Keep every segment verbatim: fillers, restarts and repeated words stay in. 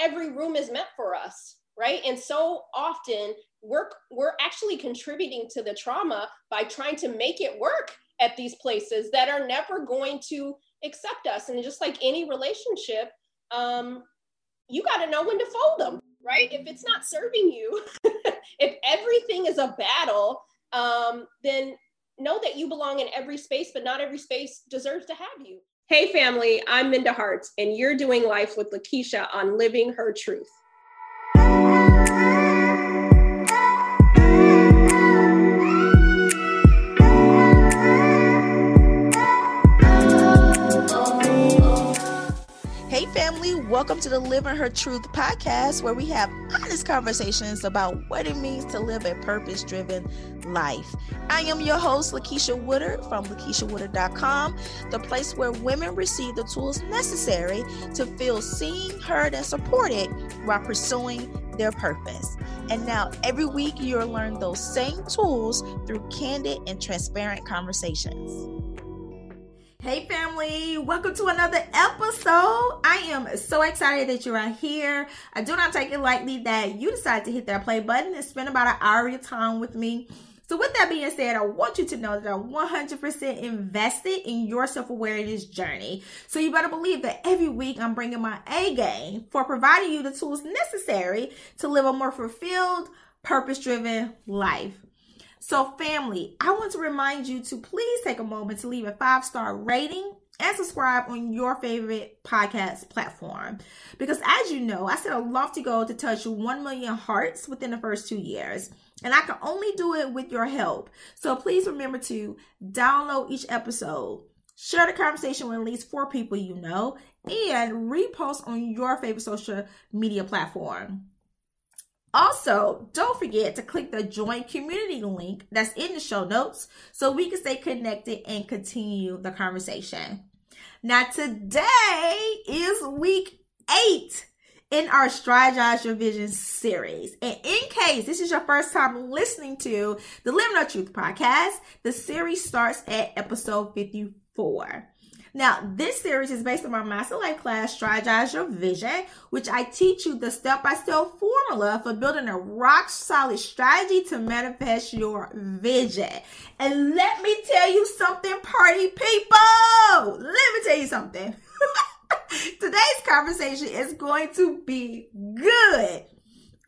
every room is meant for us, right? And so often we're, we're actually contributing to the trauma by trying to make it work at these places that are never going to accept us. And just like any relationship, um, you got to know when to fold them, right? If it's not serving you, if everything is a battle, um, then know that you belong in every space, but not every space deserves to have you. Hey family, I'm Minda Harts, and you're doing Life with Lakeisha on Living Her Truth. Hey family, welcome to the Living Her Truth podcast, where we have honest conversations about what it means to live a purpose-driven life. I am your host, Lakeisha Wooder from Lakeisha Wooder dot com, the place where women receive the tools necessary to feel seen, heard, and supported while pursuing their purpose. And now every week you'll learn those same tools through candid and transparent conversations. Hey family, welcome to another episode. I am so excited that you are here. I do not take it lightly that you decided to hit that play button and spend about an hour of your time with me. So with that being said, I want you to know that I'm one hundred percent invested in your self-awareness journey. So you better believe that every week I'm bringing my A game for providing you the tools necessary to live a more fulfilled, purpose-driven life. So family, I want to remind you to please take a moment to leave a five-star rating and subscribe on your favorite podcast platform. Because as you know, I set a lofty goal to touch one million hearts within the first two years. And I can only do it with your help. So please remember to download each episode, share the conversation with at least four people you know, and repost on your favorite social media platform. Also, don't forget to click the join community link that's in the show notes so we can stay connected and continue the conversation. Now, today is week eight in our Strategize Your Vision series. And in case this is your first time listening to the Living Our Truth podcast, the series starts at episode fifty-four. Now, this series is based on my Master Life class, Strategize Your Vision, which I teach you the step-by-step formula for building a rock-solid strategy to manifest your vision. And let me tell you something, party people! Let me tell you something. Today's conversation is going to be good.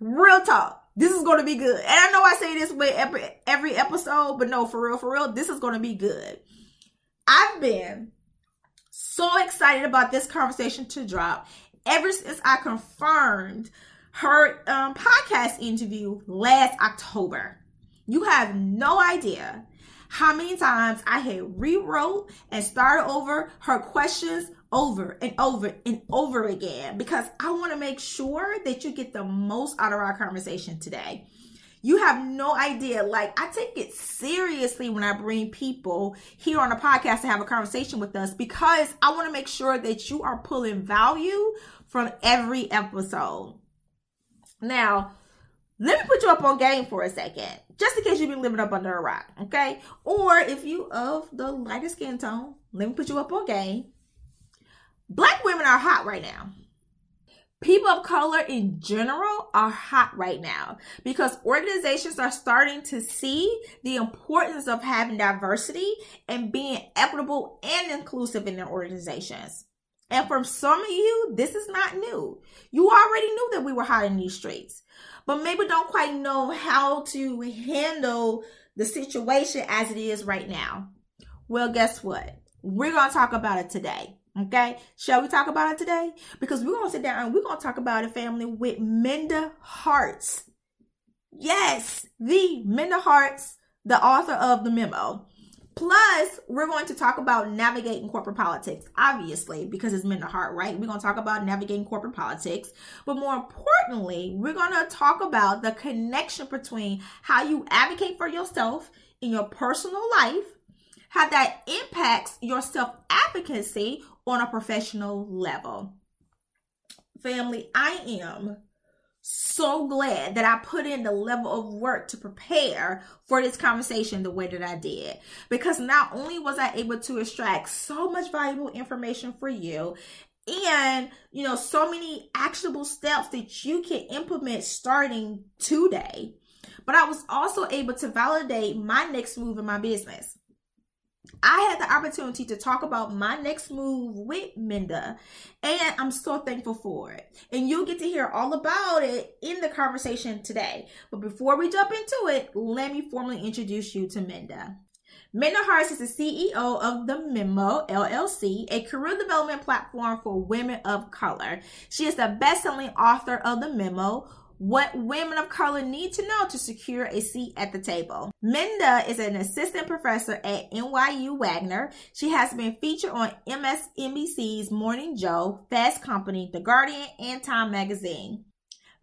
Real talk. This is going to be good. And I know I say this with every, every episode, but no, for real, for real, this is going to be good. I've been so excited about this conversation to drop ever since I confirmed her um, podcast interview last October. You have no idea how many times I had rewrote and started over her questions over and over and over again, because I want to make sure that you get the most out of our conversation today. You have no idea. Like, I take it seriously when I bring people here on a podcast to have a conversation with us, because I want to make sure that you are pulling value from every episode. Now, let me put you up on game for a second, just in case you've been living up under a rock, okay? Or if you of the lighter skin tone, let me put you up on game. Black women are hot right now. People of color in general are hot right now because organizations are starting to see the importance of having diversity and being equitable and inclusive in their organizations. And from some of you, this is not new. You already knew that we were hot in these streets, but maybe don't quite know how to handle the situation as it is right now. Well, guess what? We're going to talk about it today. Okay, shall we talk about it today? Because we're going to sit down and we're going to talk about it, family, with Minda Harts. Yes, the Minda Harts, the author of The Memo. Plus, we're going to talk about navigating corporate politics, obviously, because it's Minda Harts, right? We're going to talk about navigating corporate politics. But more importantly, we're going to talk about the connection between how you advocate for yourself in your personal life, how that impacts your self-advocacy on a professional level. Family, I am so glad that I put in the level of work to prepare for this conversation the way that I did, because not only was I able to extract so much valuable information for you, and, you know, so many actionable steps that you can implement starting today. But I was also able to validate my next move in my business. I had the opportunity to talk about my next move with Minda, and I'm so thankful for it. And you'll get to hear all about it in the conversation today. But before we jump into it, let me formally introduce you to Minda. Minda Harts is the C E O of The Memo L L C, a career development platform for women of color. She is the best-selling author of The Memo, What Women of Color Need to Know to Secure a Seat at the Table. Minda is an assistant professor at N Y U Wagner. She has been featured on M S N B C's Morning Joe, Fast Company, The Guardian, and Time Magazine.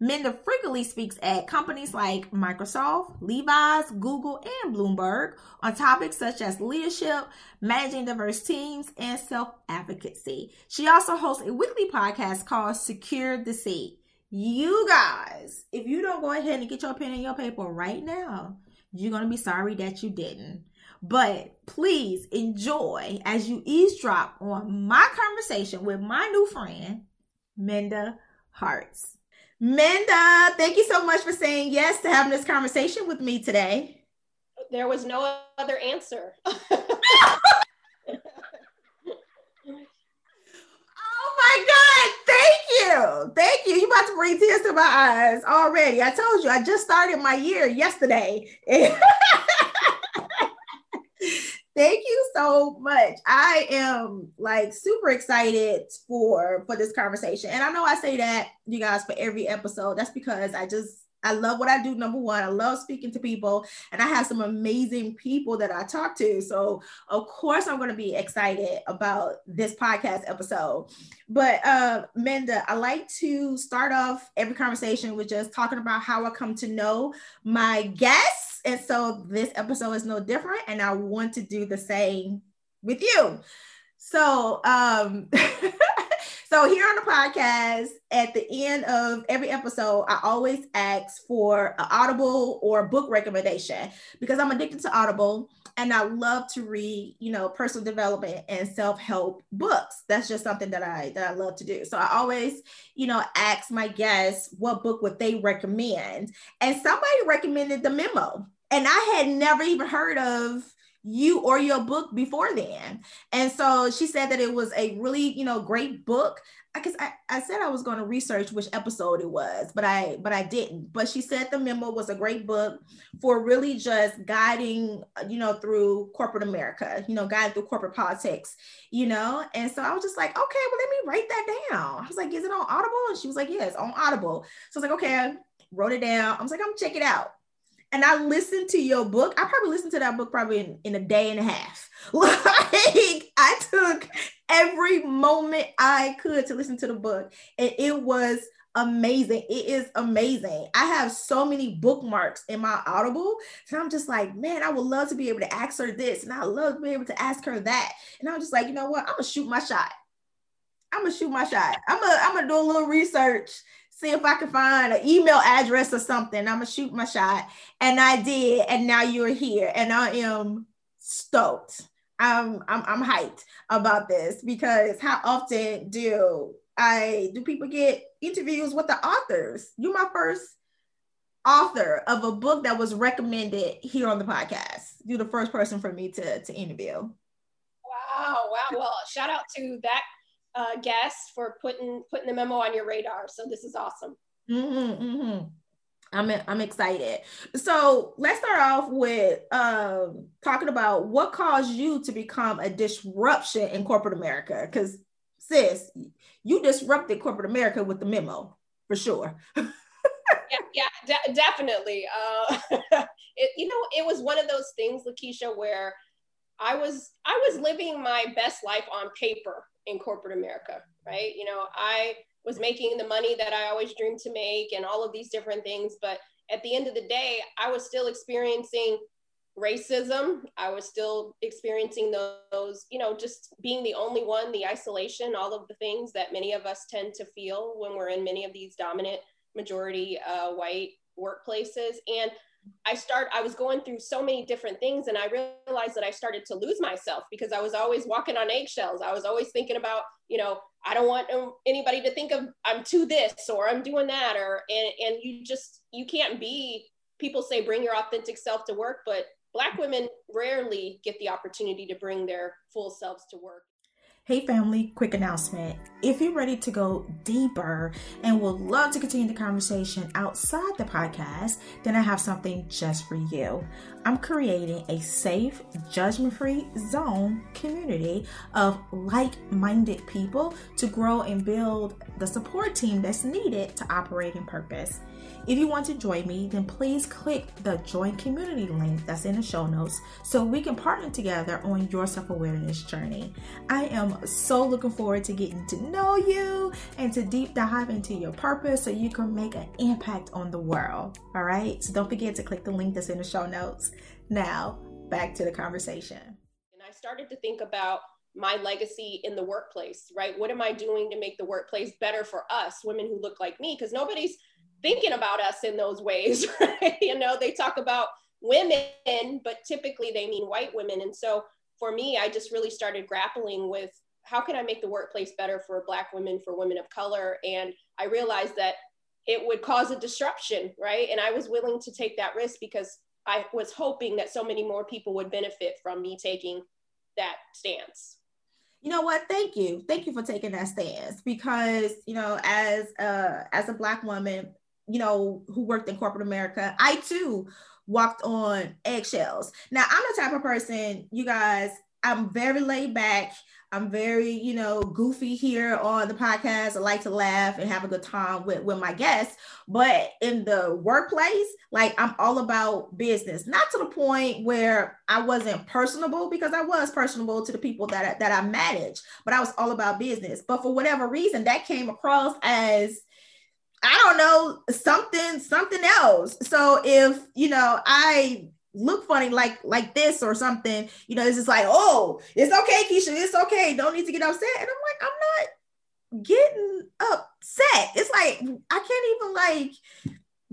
Minda frequently speaks at companies like Microsoft, Levi's, Google, and Bloomberg on topics such as leadership, managing diverse teams, and self-advocacy. She also hosts a weekly podcast called Secure the Seat. You guys, if you don't go ahead and get your pen and your paper right now, you're going to be sorry that you didn't. But please enjoy as you eavesdrop on my conversation with my new friend, Minda Harts. Minda, thank you so much for saying yes to having this conversation with me today. There was no other answer. Oh my God. Thank you. Thank you. You about to bring tears to my eyes already. I told you, I just started my year yesterday. Thank you so much. I am like super excited for, for this conversation. And I know I say that, you guys, for every episode. That's because I just, I love what I do. Number one, I love speaking to people, and I have some amazing people that I talk to. So of course I'm going to be excited about this podcast episode. But uh, Minda, I like to start off every conversation with just talking about how I come to know my guests. And so this episode is no different, and I want to do the same with you. So, um, So here on the podcast, at the end of every episode, I always ask for an Audible or a book recommendation, because I'm addicted to Audible and I love to read, you know, personal development and self-help books. That's just something that I that I love to do. So I always, you know, ask my guests what book would they recommend. And somebody recommended The Memo, and I had never even heard of you or your book before then. And so she said that it was a really, you know, great book. I guess I, I said I was going to research which episode it was, but I, but I didn't. But she said The Memo was a great book for really just guiding, you know, through corporate America, you know, guiding through corporate politics, you know? And so I was just like, okay, well, let me write that down. I was like, is it on Audible? And she was like, yeah, it's on Audible. So I was like, okay, I wrote it down. I was like, I'm gonna check it out. And I listened to your book. I probably listened to that book probably in, in a day and a half. Like, I took every moment I could to listen to the book. And it was amazing. It is amazing. I have so many bookmarks in my Audible. And I'm just like, man, I would love to be able to ask her this. And I love to be able to ask her that. And I'm just like, you know what? I'm going to shoot my shot. I'm going to shoot my shot. I'm going I'm to do a little research, see if I can find an email address or something. I'm gonna shoot my shot. And I did, and now you're here. And I am stoked. I'm, I'm, I'm hyped about this, because how often do I, do people get interviews with the authors? You're my first author of a book that was recommended here on the podcast. You're the first person for me to, to interview. Wow, wow, well, shout out to that Uh, guests for putting putting The Memo on your radar. So this is awesome. Mm-hmm, mm-hmm. I'm I'm excited. So let's start off with um, talking about what caused you to become a disruption in corporate America. Because sis, you disrupted corporate America with The Memo for sure. yeah, yeah, de- definitely. Uh, it, you know, it was one of those things, Lakeisha, where I was I was living my best life on paper in corporate America, right? You know, I was making the money that I always dreamed to make and all of these different things. But at the end of the day, I was still experiencing racism. I was still experiencing those, you know, just being the only one, the isolation, all of the things that many of us tend to feel when we're in many of these dominant majority uh, white workplaces. And I start, I was going through so many different things, and I realized that I started to lose myself because I was always walking on eggshells. I was always thinking about, you know, I don't want anybody to think of I'm too this or I'm doing that, or, and, and you just, you can't be, people say, bring your authentic self to work, but Black women rarely get the opportunity to bring their full selves to work. Hey family, quick announcement. If you're ready to go deeper and would love to continue the conversation outside the podcast, then I have something just for you. I'm creating a safe, judgment-free zone community of like-minded people to grow and build the support team that's needed to operate in purpose. If you want to join me, then please click the Join Community link that's in the show notes so we can partner together on your self-awareness journey. I am so looking forward to getting to know you and to deep dive into your purpose so you can make an impact on the world. All right, so don't forget to click the link that's in the show notes. Now, back to the conversation. And I started to think about my legacy in the workplace, right? What am I doing to make the workplace better for us, women who look like me? Because nobody's thinking about us in those ways, right? You know, they talk about women, but typically they mean white women. And so for me, I just really started grappling with how can I make the workplace better for Black women, for women of color? And I realized that it would cause a disruption, right? And I was willing to take that risk because I was hoping that so many more people would benefit from me taking that stance. You know what? Thank you. Thank you for taking that stance because, you know, as uh, as a Black woman, you know, who worked in corporate America, I too walked on eggshells. Now, I'm the type of person, you guys, I'm very laid back. I'm very, you know, goofy here on the podcast. I like to laugh and have a good time with, with my guests. But in the workplace, like, I'm all about business, not to the point where I wasn't personable, because I was personable to the people that, that I managed, but I was all about business. But for whatever reason, that came across as, I don't know, something, something else. So if, you know, I look funny like like this or something, you know, it's just like, oh, it's okay, Keisha, it's okay, don't need to get upset. And I'm like, I'm not getting upset. It's like, I can't even like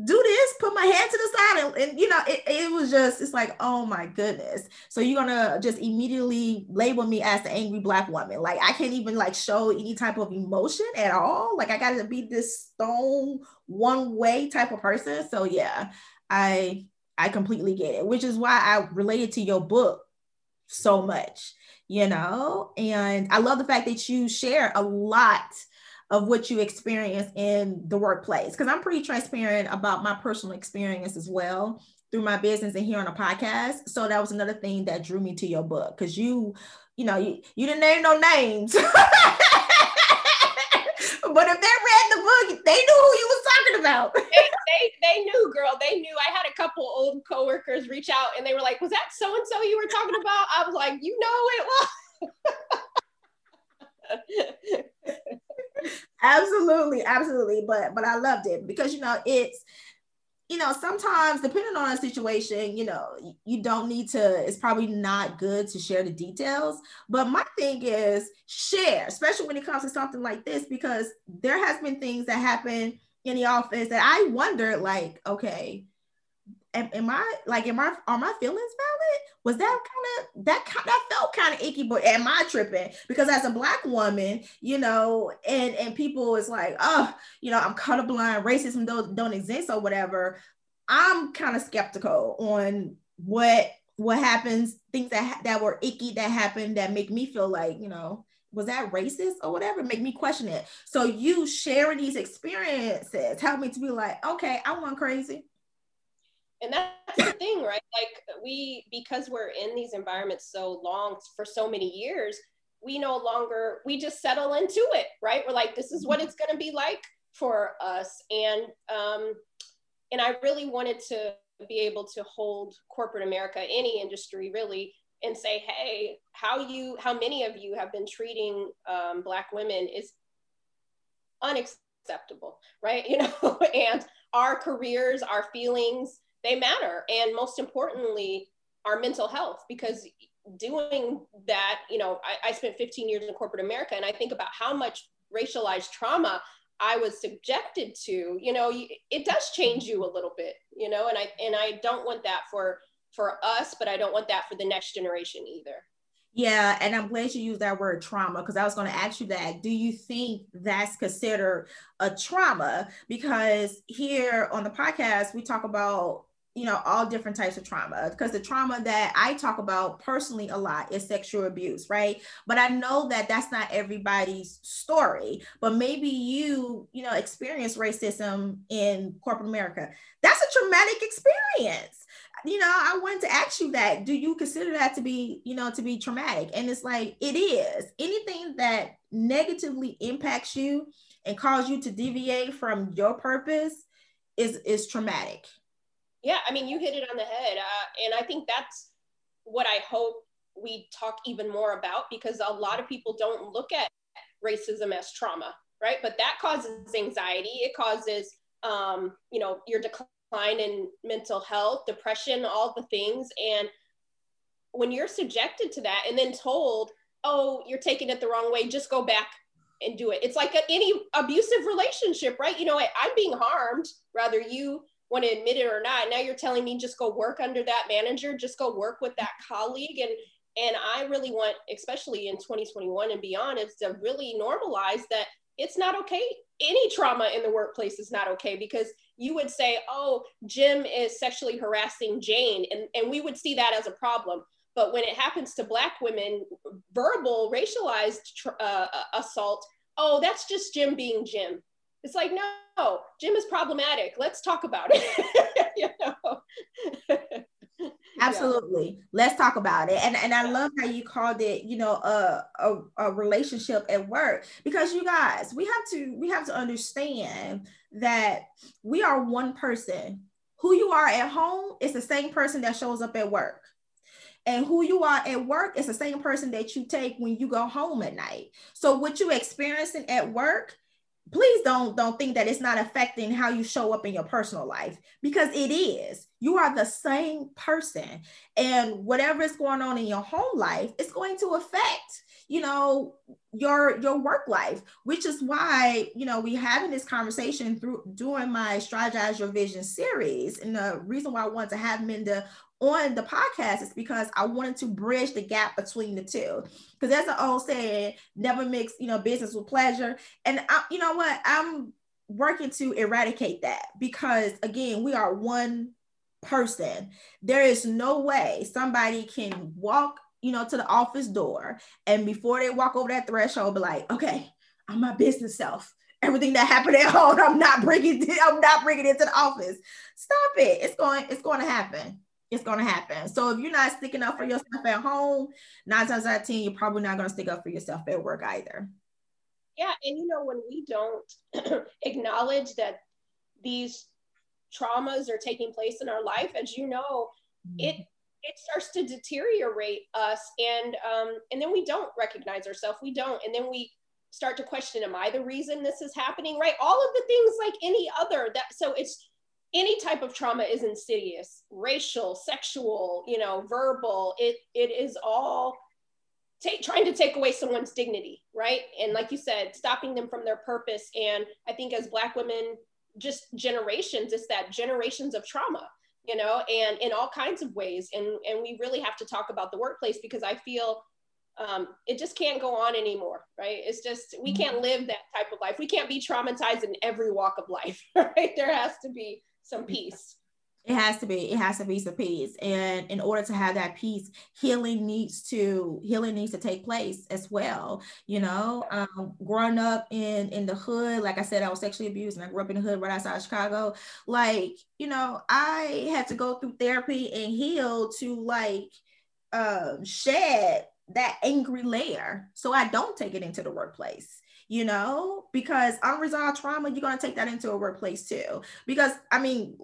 do this, put my hand to the side, and, and you know, it, it was just, it's like, oh my goodness. So you're gonna just immediately label me as the angry Black woman. Like, I can't even like show any type of emotion at all. Like, I gotta be this stone one way type of person. So yeah, I I completely get it, which is why I related to your book so much, you know, and I love the fact that you share a lot of what you experience in the workplace, because I'm pretty transparent about my personal experience as well through my business and here on a podcast. So that was another thing that drew me to your book, because you, you know, you, you didn't name no names, but if they read the book, they knew who you was talking about. They, they knew, girl, they knew. I had a couple old coworkers reach out and they were like, was that so-and-so you were talking about? I was like, you know it was. Absolutely, absolutely. But, but I loved it because, you know, it's, you know, sometimes depending on a situation, you know, you don't need to, it's probably not good to share the details, but my thing is share, especially when it comes to something like this, because there has been things that happen in the office that I wondered, like, okay, am, am I like, am I, are my feelings valid? Was that kind of, that kind that felt kind of icky, but am I tripping? Because as a Black woman, you know, and, and people is like, oh, you know, I'm colorblind, racism don't, don't exist or whatever. I'm kind of skeptical on what, what happens, things that, that were icky that happened that make me feel like, you know, was that racist or whatever? Make me question it. So you sharing these experiences helped me to be like, okay, I went crazy. And that's the thing, right? Like we, because we're in these environments so long, for so many years, we no longer, we just settle into it, right? We're like, this is what it's going to be like for us. And, um, and I really wanted to be able to hold corporate America, any industry really, and say, hey, how you, how many of you have been treating um, Black women is unacceptable, right? You know, and our careers, our feelings, they matter. And most importantly, our mental health, because doing that, you know, I, I spent fifteen years in corporate America, and I think about how much racialized trauma I was subjected to, you know, it does change you a little bit, you know, and I, and I don't want that for, for us, but I don't want that for the next generation either. Yeah. And I'm glad you used that word trauma, because I was going to ask you that. Do you think that's considered a trauma? Because here on the podcast, we talk about, you know, all different types of trauma, because the trauma that I talk about personally a lot is sexual abuse. Right. But I know that that's not everybody's story, but maybe you, you know, experience racism in corporate America. That's a traumatic experience. You know, I wanted to ask you that. Do you consider that to be, you know, to be traumatic? And it's like, it is. Anything that negatively impacts you and causes you to deviate from your purpose is, is traumatic. Yeah. I mean, you hit it on the head. Uh, and I think that's what I hope we talk even more about, because a lot of people don't look at racism as trauma, right? But that causes anxiety. It causes, um, you know, your decline in mental health, depression, all the things. And when you're subjected to that and then told, oh, you're taking it the wrong way, just go back and do it. It's like a, any abusive relationship, right? You know, I, I'm being harmed, whether you want to admit it or not. Now you're telling me just go work under that manager, just go work with that colleague. And, and I really want, especially in twenty twenty-one and beyond, is to really normalize that it's not okay. Any trauma in the workplace is not okay, because you would say, oh, Jim is sexually harassing Jane. And, and we would see that as a problem. But when it happens to Black women, verbal, racialized uh, assault, oh, that's just Jim being Jim. It's like, no, Jim is problematic. Let's talk about it. You know? Absolutely. Yeah. Let's talk about it. And and I love how you called it, you know, a, a, a relationship at work, because you guys, we have to, we have to understand that we are one person. Who you are at home is the same person that shows up at work. And who you are at work is the same person that you take when you go home at night. So what you experiencing at work, please don't, don't think that it's not affecting how you show up in your personal life, because it is. You are the same person, and whatever is going on in your home life, it's going to affect, you know, your, your work life, which is why, you know, we having this conversation through doing my Strategize Your Vision series. And the reason why I wanted to have Minda on the podcast is because I wanted to bridge the gap between the two. Because that's an old saying, never mix, you know, business with pleasure. And I, you know what, I'm working to eradicate that, because again, we are one person. There is no way somebody can walk, you know, to the office door, and before they walk over that threshold, be like, okay, I'm my business self. Everything that happened at home, I'm not bringing, I'm not bringing it to the office. Stop it. It's going, it's going to happen. It's going to happen. So if you're not sticking up for yourself at home, nine times out of ten, you're probably not going to stick up for yourself at work either. Yeah. And you know, when we don't acknowledge that these traumas are taking place in our life, as you know, it, it starts to deteriorate us. And, um, and then we don't recognize ourselves. We don't. And then we start to question, am I the reason this is happening? Right. All of the things like any other that, so it's, any type of trauma is insidious, racial, sexual, you know, verbal. It it is all take, trying to take away someone's dignity, right? And like you said, stopping them from their purpose. And I think as Black women, just generations, it's that generations of trauma, you know, and in all kinds of ways. And, and we really have to talk about the workplace, because I feel um, it just can't go on anymore, right? It's just, we can't live that type of life. We can't be traumatized in every walk of life, right? There has to be some peace. It has to be, it has to be some peace. And in order to have that peace, healing needs to, healing needs to take place as well. You know, um, growing up in, in the hood, like I said, I was sexually abused, and I grew up in the hood right outside of Chicago. Like, you know, I had to go through therapy and heal to like um, shed that angry layer, so I don't take it into the workplace. You know, because unresolved trauma, you're going to take that into a workplace too. Because I mean,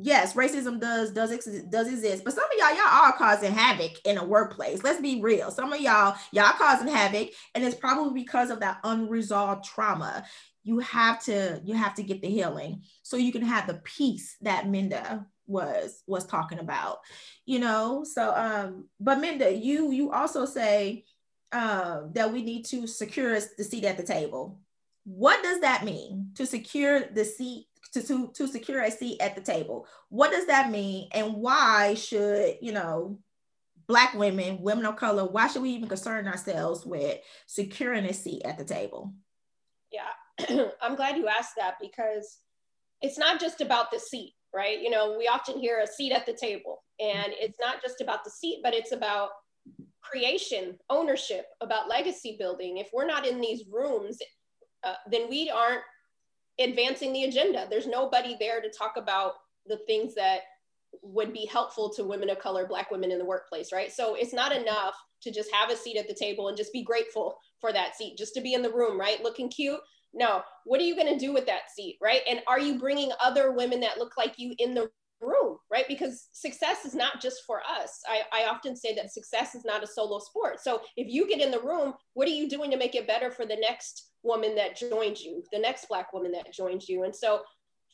yes, racism does, does, does exist, but some of y'all, y'all are causing havoc in a workplace. Let's be real. Some of y'all, y'all causing havoc, and it's probably because of that unresolved trauma. You have to, you have to get the healing so you can have the peace that Minda was, was talking about, you know? So, um, but Minda, you, you also say, Um, that we need to secure the seat at the table. What does that mean to secure the seat, to, to, to secure a seat at the table? What does that mean? And why should, you know, Black women, women of color, why should we even concern ourselves with securing a seat at the table? Yeah, I'm glad you asked that, because it's not just about the seat, right? You know, we often hear a seat at the table, and it's not just about the seat, but it's about creation, ownership, about legacy building. If we're not in these rooms, uh, then we aren't advancing the agenda. There's nobody there to talk about the things that would be helpful to women of color, Black women in the workplace, right? So it's not enough to just have a seat at the table and just be grateful for that seat, just to be in the room, right? Looking cute. No, what are you going to do with that seat, right? And are you bringing other women that look like you in the room, right? Because success is not just for us. I, I often say that success is not a solo sport. So if you get in the room, what are you doing to make it better for the next woman that joins you, the next Black woman that joins you? And so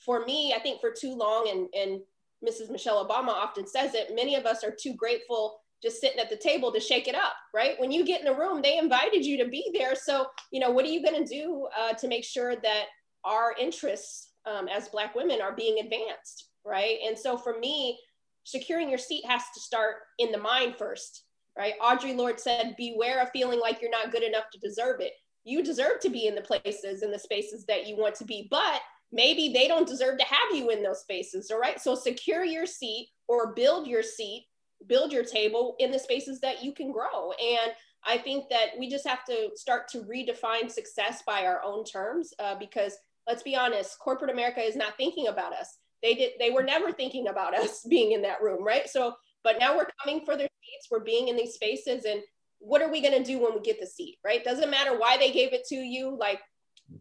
for me, I think for too long, and, and Missus Michelle Obama often says it, many of us are too grateful just sitting at the table to shake it up, right? When you get in the room, they invited you to be there. So, you know, what are you gonna do uh, to make sure that our interests um, as Black women are being advanced, right? And so for me, securing your seat has to start in the mind first, right? Audre Lorde said, beware of feeling like you're not good enough to deserve it. You deserve to be in the places and the spaces that you want to be, but maybe they don't deserve to have you in those spaces, all right? So secure your seat, or build your seat, build your table in the spaces that you can grow. And I think that we just have to start to redefine success by our own terms, uh, because let's be honest, corporate America is not thinking about us. They did, they were never thinking about us being in that room, right? So, but now we're coming for their seats, we're being in these spaces, and what are we gonna do when we get the seat, right? Doesn't matter why they gave it to you. Like,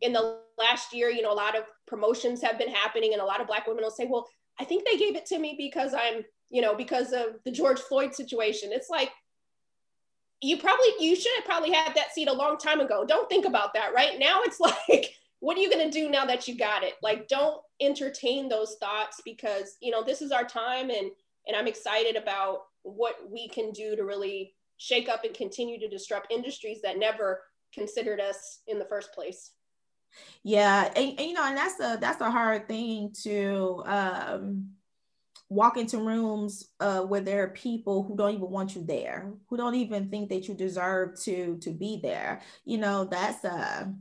in the last year, you know, a lot of promotions have been happening, and a lot of Black women will say, well, I think they gave it to me because I'm, you know, because of the George Floyd situation. It's like, you probably, you should have probably had that seat a long time ago. Don't think about that right now. It's like, what are you going to do now that you got it? Like, don't entertain those thoughts, because, you know, this is our time, and, and I'm excited about what we can do to really shake up and continue to disrupt industries that never considered us in the first place. Yeah, and, and you know, and that's a that's a hard thing to um, walk into rooms uh, where there are people who don't even want you there, who don't even think that you deserve to to be there. You know, that's a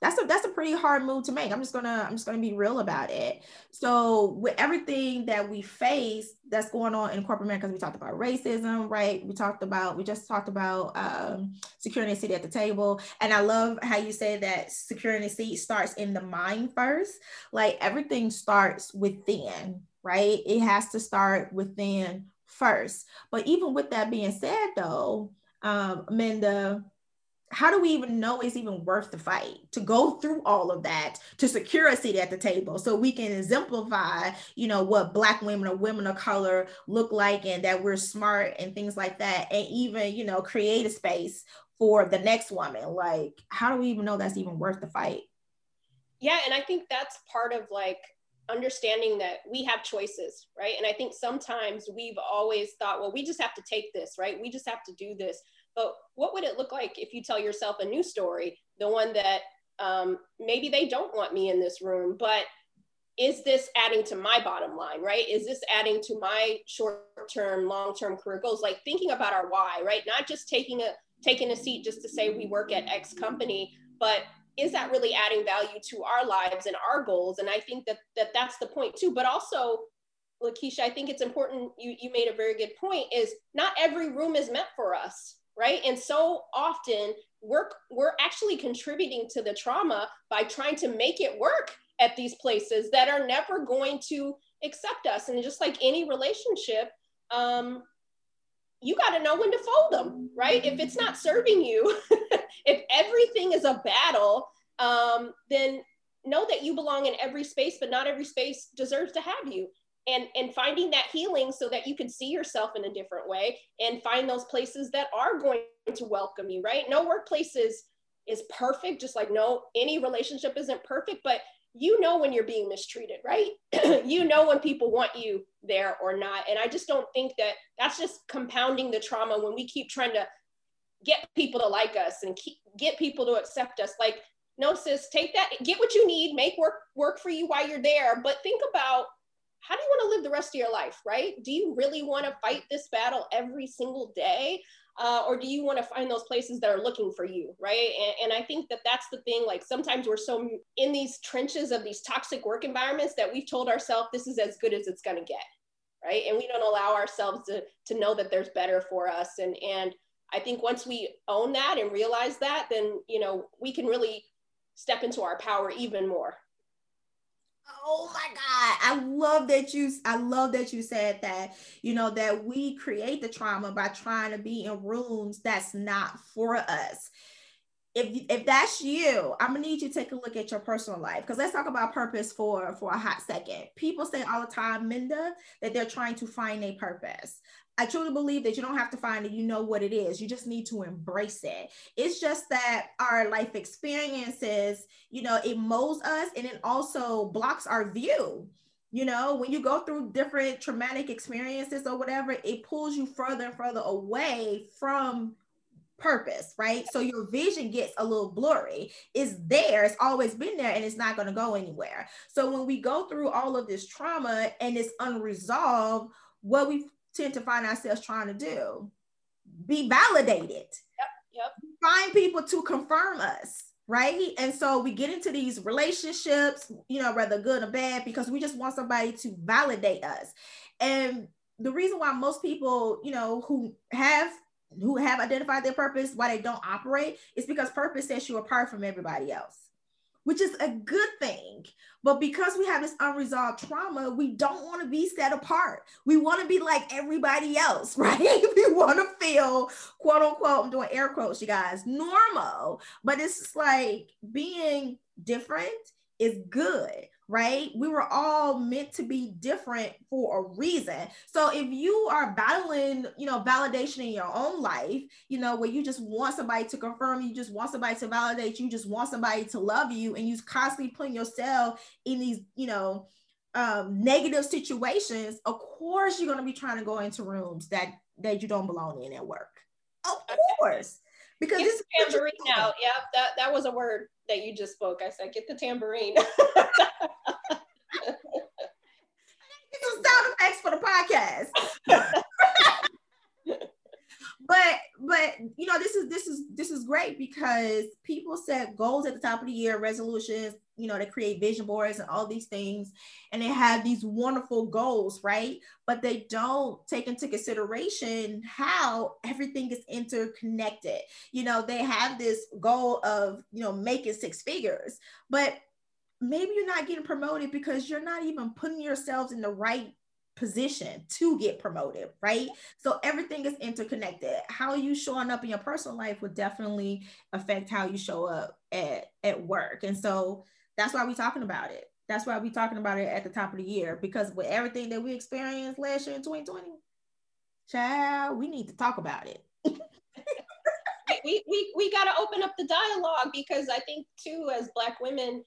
that's a that's a pretty hard move to make. I'm just gonna I'm just gonna be real about it. So with everything that we face that's going on in corporate America, because we talked about racism, right? We talked about we just talked about um, securing a seat at the table, and I love how you say that securing a seat starts in the mind first. Like, everything starts within, right? It has to start within first. But even with that being said, though, um, Minda, how do we even know it's even worth the fight to go through all of that to secure a seat at the table, so we can exemplify, you know, what Black women or women of color look like, and that we're smart and things like that, and even, you know, create a space for the next woman? Like, how do we even know that's even worth the fight? Yeah, and I think that's part of, like, understanding that we have choices, right? And I think sometimes we've always thought, well, we just have to take this, right? We just have to do this. But what would it look like if you tell yourself a new story, the one that um, maybe they don't want me in this room, but is this adding to my bottom line, right? Is this adding to my short-term, long-term career goals? Like, thinking about our why, right? Not just taking a, taking a seat just to say we work at X company, but is that really adding value to our lives and our goals? And I think that, that that's the point too. But also, LaKeisha, I think it's important, you, you made a very good point, is not every room is meant for us, right? And so often we're, we're actually contributing to the trauma by trying to make it work at these places that are never going to accept us. And just like any relationship, um, you got to know when to fold them, right? If it's not serving you, if everything is a battle, um, then know that you belong in every space, but not every space deserves to have you. And, and finding that healing so that you can see yourself in a different way, and find those places that are going to welcome you, right? No workplace is, is perfect, just like no, any relationship isn't perfect, but you know when you're being mistreated, right? You know when people want you there or not. And I just don't think that that's just compounding the trauma when we keep trying to get people to like us and keep, get people to accept us. Like, no, sis, take that, get what you need, make work work for you while you're there. But think about, how do you want to live the rest of your life, right? Do you really want to fight this battle every single day? Uh, or do you want to find those places that are looking for you, right? And, and I think that that's the thing. Like, sometimes we're so in these trenches of these toxic work environments that we've told ourselves this is as good as it's going to get, right? And we don't allow ourselves to to know that there's better for us. And and I think once we own that and realize that, then, you know, we can really step into our power even more. Oh my God. I love that you, I love that you said that, you know, that we create the trauma by trying to be in rooms that's not for us. If, if that's you, I'm gonna need you to take a look at your personal life, because let's talk about purpose for, for a hot second. People say all the time, Minda, that they're trying to find a purpose. I truly believe that you don't have to find it. You know what it is. You just need to embrace it. It's just that our life experiences, you know, it molds us, and it also blocks our view. You know, when you go through different traumatic experiences or whatever, it pulls you further and further away from purpose, right? So your vision gets a little blurry. It's there, it's always been there, and it's not going to go anywhere. So when we go through all of this trauma and it's unresolved, what we tend to find ourselves trying to do, be validated. Yep, yep. Find people to confirm us, right? And so we get into these relationships, you know, whether good or bad, because we just want somebody to validate us. And the reason why most people, you know, who have who have identified their purpose, why they don't operate, is because purpose sets you apart from everybody else, which is a good thing. But because we have this unresolved trauma, we don't want to be set apart. We want to be like everybody else, right? We want to feel, quote unquote, I'm doing air quotes, you guys, normal. But it's just like, being different is good, right? We were all meant to be different for a reason. So if you are battling, you know, validation in your own life, you know, where you just want somebody to confirm, you just want somebody to validate, you just want somebody to love you, and you constantly putting yourself in these, you know, um, negative situations, of course you're going to be trying to go into rooms that, that you don't belong in at work. Of course. Because get the tambourine out. Yeah, that, that was a word that you just spoke. I said, get the tambourine. Get some sound effects for the podcast. But but you know, this is this is this is great, because people set goals at the top of the year, resolutions, you know, they create vision boards and all these things, and they have these wonderful goals, right? But they don't take into consideration how everything is interconnected. You know, they have this goal of, you know, making six figures, but maybe you're not getting promoted because you're not even putting yourselves in the right position to get promoted, right? So everything is interconnected. How you showing up in your personal life would definitely affect how you show up at, at work. And so that's why we're talking about it. That's why we're talking about it at the top of the year, because with everything that we experienced last year in twenty twenty, child, we need to talk about it. we we, we got to open up the dialogue, because I think too, as Black women,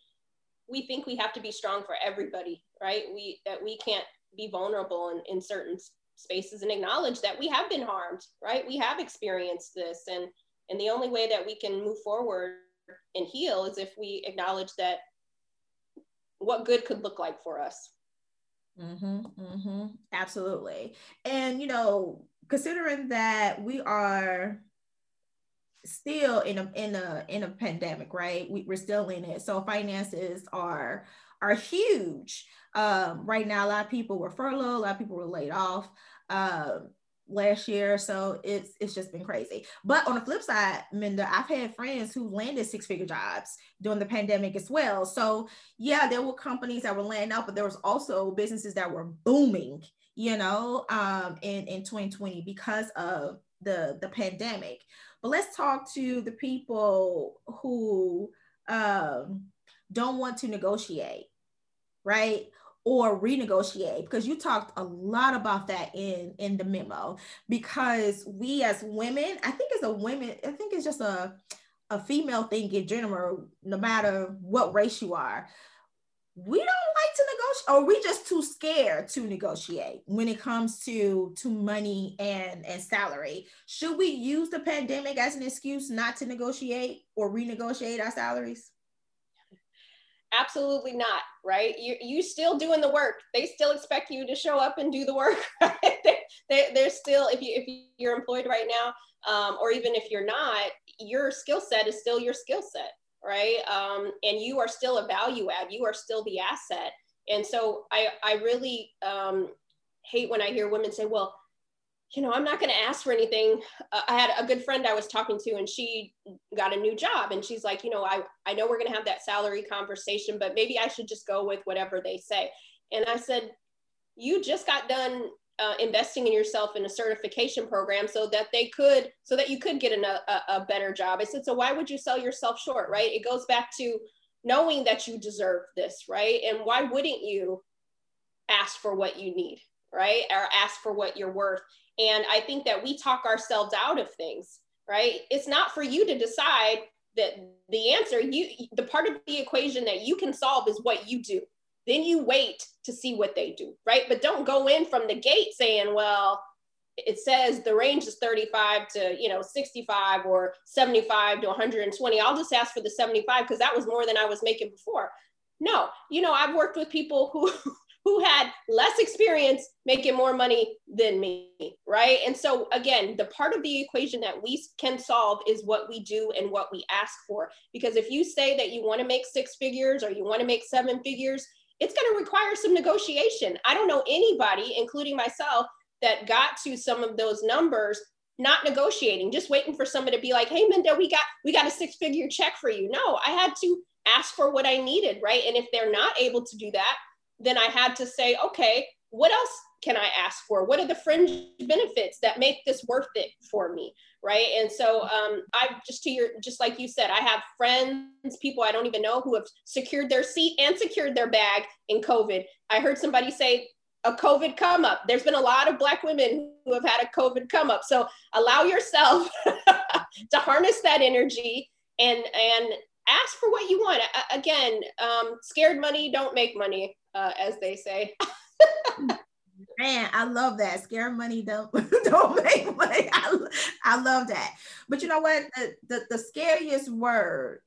we think we have to be strong for everybody, right? We, that we can't be vulnerable in, in certain spaces and acknowledge that we have been harmed, right? We have experienced this. And, and the only way that we can move forward and heal is if we acknowledge that what good could look like for us. Mm-hmm, mm-hmm, absolutely. And, you know, considering that we are still in a, in a, in a pandemic, right? We, we're still in it. So finances are, are huge. Um, right now, a lot of people were furloughed, a lot of people were laid off um, last year. So it's it's just been crazy. But on the flip side, Minda, I've had friends who landed six-figure jobs during the pandemic as well. So yeah, there were companies that were laying off, but there was also businesses that were booming, you know, um, in, in twenty twenty because of the, the pandemic. But let's talk to the people who um, don't want to negotiate, right? Or renegotiate, because you talked a lot about that in, in the memo, because we as women, I think it's a women, I think it's just a, a female thing in general, no matter what race you are, we don't like to negotiate, or we just too scared to negotiate when it comes to, to money and, and salary. Should we use the pandemic as an excuse not to negotiate or renegotiate our salaries? Absolutely not, right? You, you still doing the work. They still expect you to show up and do the work. Right? they, they, they're still, if, you, if you're employed right now, um, or even if you're not, your skill set is still your skill set, right? Um, and you are still a value add. You are still the asset. And so I, I really um, hate when I hear women say, well, you know, I'm not going to ask for anything. Uh, I had a good friend I was talking to, and she got a new job, and she's like, you know, I, I know we're going to have that salary conversation, but maybe I should just go with whatever they say. And I said, you just got done uh, investing in yourself in a certification program so that they could, so that you could get an, a, a better job. I said, so why would you sell yourself short, right? It goes back to knowing that you deserve this, right? And why wouldn't you ask for what you need, right? Or ask for what you're worth. And I think that we talk ourselves out of things, right? It's not for you to decide that the answer, you, the part of the equation that you can solve is what you do. Then you wait to see what they do, right? But don't go in from the gate saying, well, it says the range is thirty-five to, you know, sixty-five or seventy-five to one hundred twenty. I'll just ask for the seventy-five because that was more than I was making before. No, you know, I've worked with people who who had less experience making more money than me, right? And so again, the part of the equation that we can solve is what we do and what we ask for. Because if you say that you want to make six figures or you want to make seven figures, it's going to require some negotiation. I don't know anybody, including myself, that got to some of those numbers not negotiating, just waiting for somebody to be like, hey, Minda, we got we got a six-figure check for you. No, I had to ask for what I needed, right? And if they're not able to do that, then I had to say, okay, what else can I ask for? What are the fringe benefits that make this worth it for me, right? And so um, I just to your, just like you said, I have friends, people I don't even know who have secured their seat and secured their bag in COVID. I heard somebody say a COVID come up. There's been a lot of Black women who have had a COVID come up. So allow yourself to harness that energy and, and ask for what you want. I, again, um, scared money don't make money. Uh, as they say. Man, I love that. Scare money don't, don't make money. I, I love that. But you know what? The, the, the scariest word,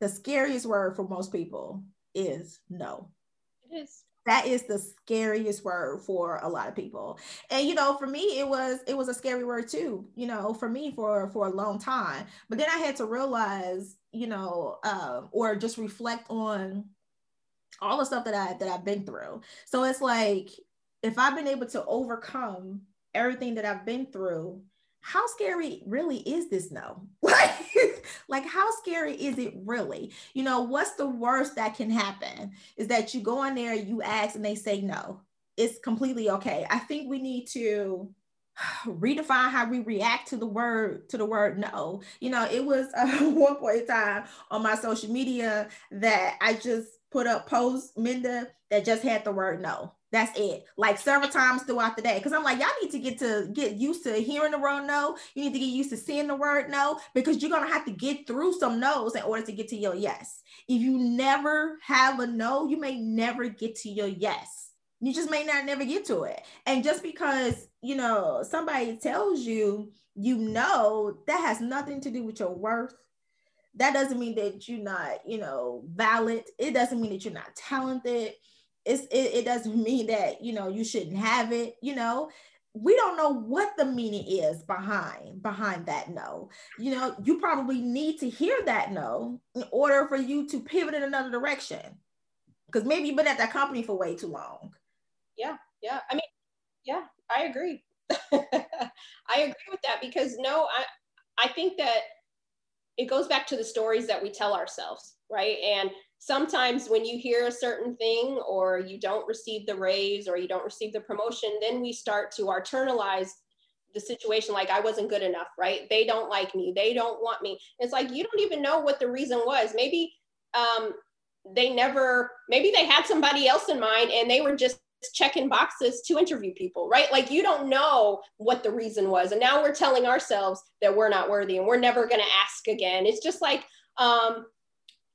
the scariest word for most people is no. It is. That is the scariest word for a lot of people. And, you know, for me, it was, it was a scary word too, you know, for me for, for a long time. But then I had to realize, you know, uh, or just reflect on all the stuff that I that I've been through. So it's like, if I've been able to overcome everything that I've been through, how scary really is this no? Like, how scary is it really? You know, what's the worst that can happen is that you go in there, you ask, and they say no. It's completely okay. I think we need to redefine how we react to the word to the word no. You know, it was uh, one point in time on my social media that I just put up posts, Minda, that just had the word no. That's it. Like several times throughout the day. Cause I'm like, y'all need to get to get used to hearing the word no. You need to get used to seeing the word no, because you're going to have to get through some no's in order to get to your yes. If you never have a no, you may never get to your yes. You just may not never get to it. And just because, you know, somebody tells you, you know, that has nothing to do with your worth. That doesn't mean that you're not, you know, valid. It doesn't mean that you're not talented. It's, it, it doesn't mean that, you know, you shouldn't have it. You know, we don't know what the meaning is behind, behind that no. You know, you probably need to hear that no in order for you to pivot in another direction. Because maybe you've been at that company for way too long. Yeah, yeah. I mean, yeah, I agree. I agree with that because no, I, I think that it goes back to the stories that we tell ourselves, right? And sometimes when you hear a certain thing or you don't receive the raise or you don't receive the promotion, then we start to internalize the situation like I wasn't good enough, right? They don't like me. They don't want me. It's like, you don't even know what the reason was. Maybe um, they never, maybe they had somebody else in mind and they were just checking boxes to interview people, right? Like you don't know what the reason was. And now we're telling ourselves that we're not worthy and we're never going to ask again. It's just like, um,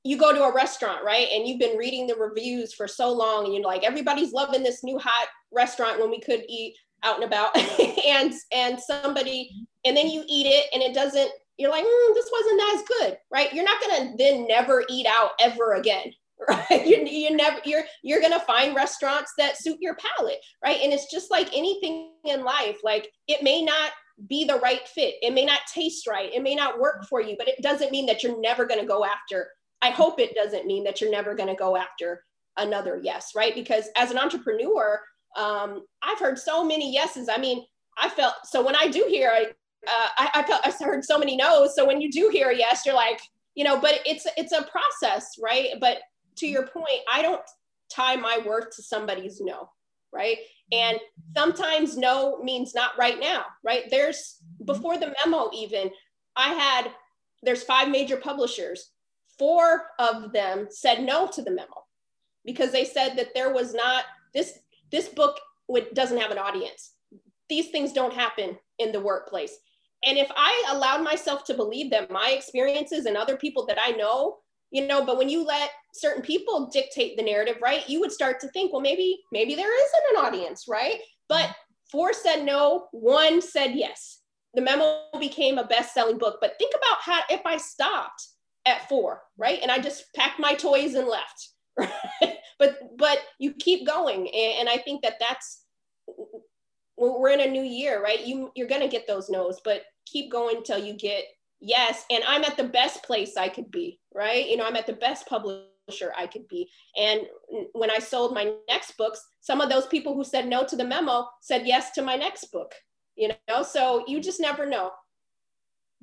you go to a restaurant, right? And you've been reading the reviews for so long and you're like, everybody's loving this new hot restaurant when we could eat out and about and, and somebody, and then you eat it and it doesn't, you're like, mm, this wasn't as good, right? You're not going to then never eat out ever again, right? You, you never, you're, you're going to find restaurants that suit your palate, right? And it's just like anything in life, like it may not be the right fit. It may not taste right. It may not work for you, but it doesn't mean that you're never going to go after. I hope it doesn't mean that you're never going to go after another yes, right? Because as an entrepreneur, um, I've heard so many yeses. I mean, I felt, so when I do hear, I, uh, I, I felt, I heard so many no's. So when you do hear a yes, you're like, you know, but it's, it's a process, right? But to your point, I don't tie my worth to somebody's no, right? And sometimes no means not right now, right? There's, before the memo even, I had, there's five major publishers. Four of them said no to the memo because they said that there was not, this, this book would, doesn't have an audience. These things don't happen in the workplace. And if I allowed myself to believe that my experiences and other people that I know, you know, but when you let certain people dictate the narrative, right, you would start to think, well, maybe, maybe there isn't an audience, right? But four said no, one said yes. The memo became a best-selling book. But think about how, if I stopped at four, right? And I just packed my toys and left, right? But, but you keep going. And, and I think that that's, we're in a new year, right? You, you're going to get those no's, but keep going until you get yes. And I'm at the best place I could be, right? You know, I'm at the best publisher I could be. And when I sold my next books, some of those people who said no to the memo said yes to my next book, you know? So you just never know.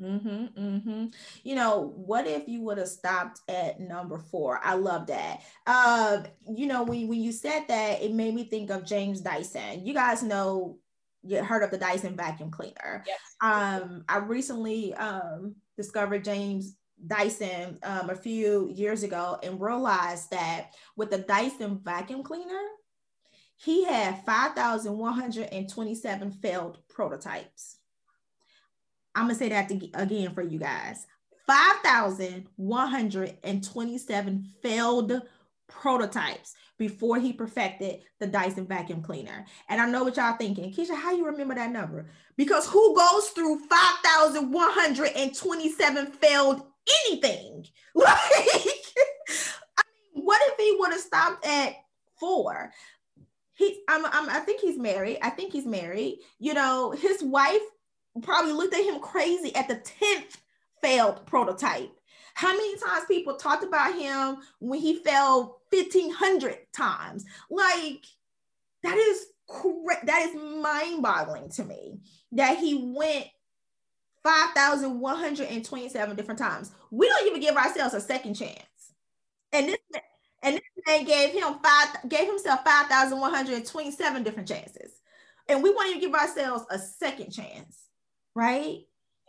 Mm-hmm, mm-hmm. You know, what if you would have stopped at number four? I love that. Uh, you know, when, when you said that, it made me think of James Dyson. You guys know, you heard of the Dyson vacuum cleaner. Yes. Um, I recently um, discovered James Dyson um, a few years ago and realized that with the Dyson vacuum cleaner, he had five thousand one hundred twenty-seven failed prototypes. I'm going to say that again for you guys. five thousand one hundred twenty-seven failed prototypes before he perfected the Dyson vacuum cleaner. And I know what y'all thinking, Keisha, how you remember that number? Because who goes through five thousand one hundred twenty-seven failed anything? Like, I mean, what if he would have stopped at four? He, I'm, I'm, I think he's married. I think he's married. You know, his wife probably looked at him crazy at the tenth failed prototype. How many times people talked about him when he failed fifteen hundred times? Like, that is correct. That is mind-boggling to me that he went five thousand one hundred twenty-seven different times. We don't even give ourselves a second chance. And this man, and this man gave him five, gave himself five thousand one hundred twenty-seven different chances. And we won't even give ourselves a second chance. Right?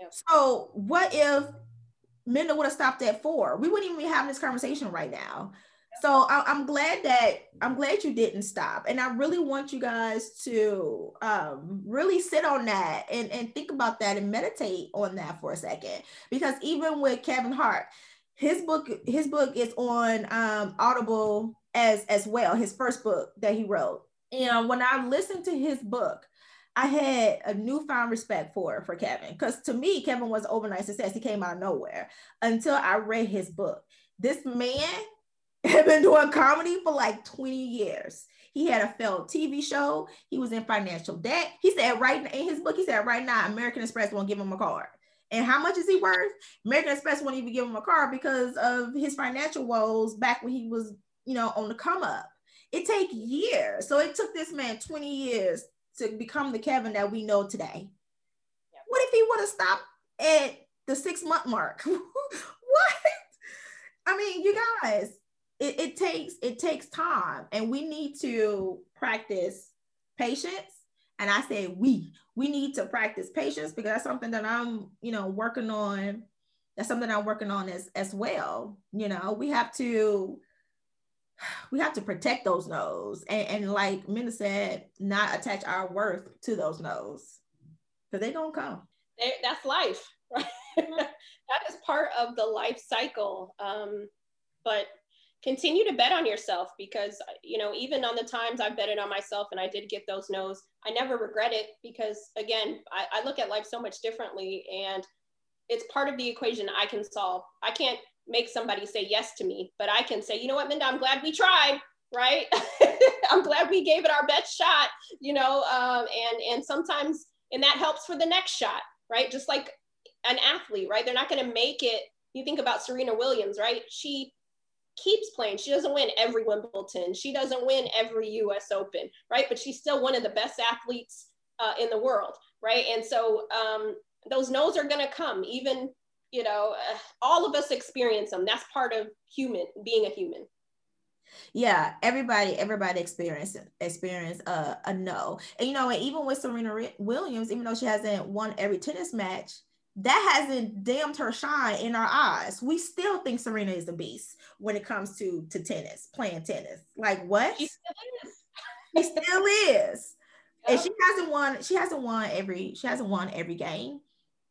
Yep. So what if Minda would have stopped at four? We wouldn't even be having this conversation right now. Yep. So I, I'm glad that, I'm glad you didn't stop. And I really want you guys to um, really sit on that and, and think about that and meditate on that for a second. Because even with Kevin Hart, his book, his book is on um, Audible as, as well, his first book that he wrote. And when I listened to his book, I had a newfound respect for, for Kevin, because to me, Kevin was an overnight success. He came out of nowhere until I read his book. This man had been doing comedy for like twenty years. He had a failed T V show. He was in financial debt. He said right in his book, he said right now, American Express won't give him a card. And how much is he worth? American Express won't even give him a card because of his financial woes back when he was, you know, on the come up. It takes years. So it took this man twenty years to become the Kevin that we know today. Yep. What if he would have stopped at the six month mark? What? I mean, you guys, it, it takes, it takes time, and we need to practice patience. And I say, we, we need to practice patience because that's something that I'm, you know, working on. That's something I'm working on as, as well. You know, we have to, we have to protect those no's and, and like Minda said, not attach our worth to those no's because they don't come. They, that's life, right? That is part of the life cycle. Um, but continue to bet on yourself because, you know, even on the times I betted on myself and I did get those no's, I never regret it because, again, I, I look at life so much differently. And it's part of the equation I can solve. I can't make somebody say yes to me, but I can say, you know what, Minda, I'm glad we tried, right? I'm glad we gave it our best shot, you know, um, and, and sometimes, and that helps for the next shot, right? Just like an athlete, right? They're not going to make it. You think about Serena Williams, right? She keeps playing. She doesn't win every Wimbledon. She doesn't win every U S Open, right? But she's still one of the best athletes uh, in the world, right? And so um, those no's are going to come. Even, you know, uh, all of us experience them. That's part of human, being a human. Yeah, everybody, everybody experience experience uh, a no. And, you know, and even with Serena Williams, even though she hasn't won every tennis match, that hasn't damned her shine in our eyes. We still think Serena is a beast when it comes to, to tennis, playing tennis. Like what? She still is. She still is. Yep. And she hasn't won, she hasn't won every, she hasn't won every game,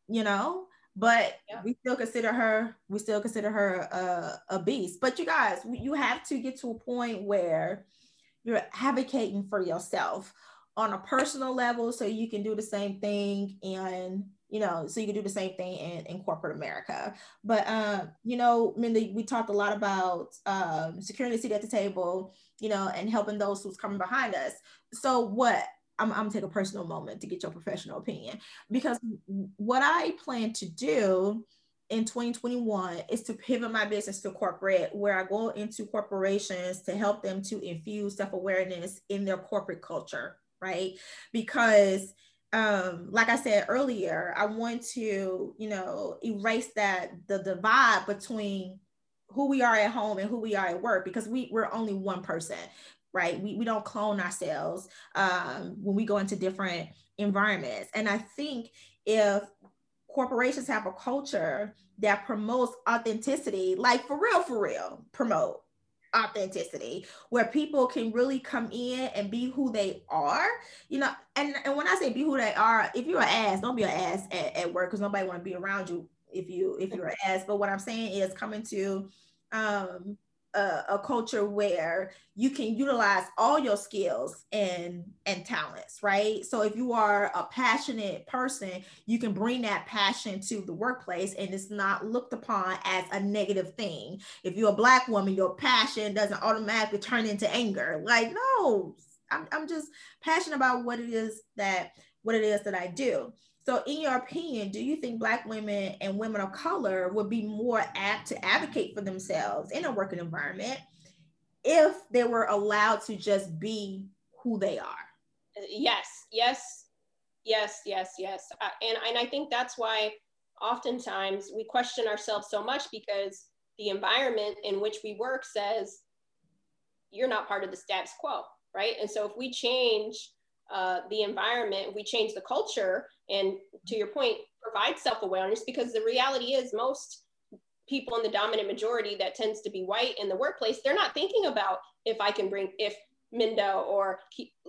you know, but yep. we still consider her, we still consider her uh, a beast. But you guys, you have to get to a point where you're advocating for yourself on a personal level so you can do the same thing and you know, so you can do the same thing in, in corporate America. But, uh, you know, Minda, we talked a lot about um, securing the seat at the table, you know, and helping those who's coming behind us. So what, I'm, I'm gonna take a personal moment to get your professional opinion, because what I plan to do in twenty twenty-one is to pivot my business to corporate, where I go into corporations to help them to infuse self-awareness in their corporate culture, right? Because um like I said earlier, I want to, you know, erase that the divide between who we are at home and who we are at work, because we we're only one person, right? We we don't clone ourselves um when we go into different environments. And I think if corporations have a culture that promotes authenticity, like for real for real promote authenticity, where people can really come in and be who they are, you know, and, and when I say be who they are, if you're an ass, don't be an ass at, at work, because nobody want to be around you if you if you're an ass. But what I'm saying is coming to um a, a culture where you can utilize all your skills and and talents, right? So if you are a passionate person, you can bring that passion to the workplace and it's not looked upon as a negative thing. If you're a Black woman, your passion doesn't automatically turn into anger. Like, no, I'm, I'm just passionate about what it is that what it is that I do. So in your opinion, do you think Black women and women of color would be more apt to advocate for themselves in a working environment if they were allowed to just be who they are? Yes, yes, yes, yes, yes. Uh, and, and I think that's why oftentimes we question ourselves so much, because the environment in which we work says you're not part of the status quo, right? And so if we change Uh, the environment, we change the culture, and to your point, provide self-awareness, because the reality is most people in the dominant majority that tends to be white in the workplace, they're not thinking about if I can bring, if Minda or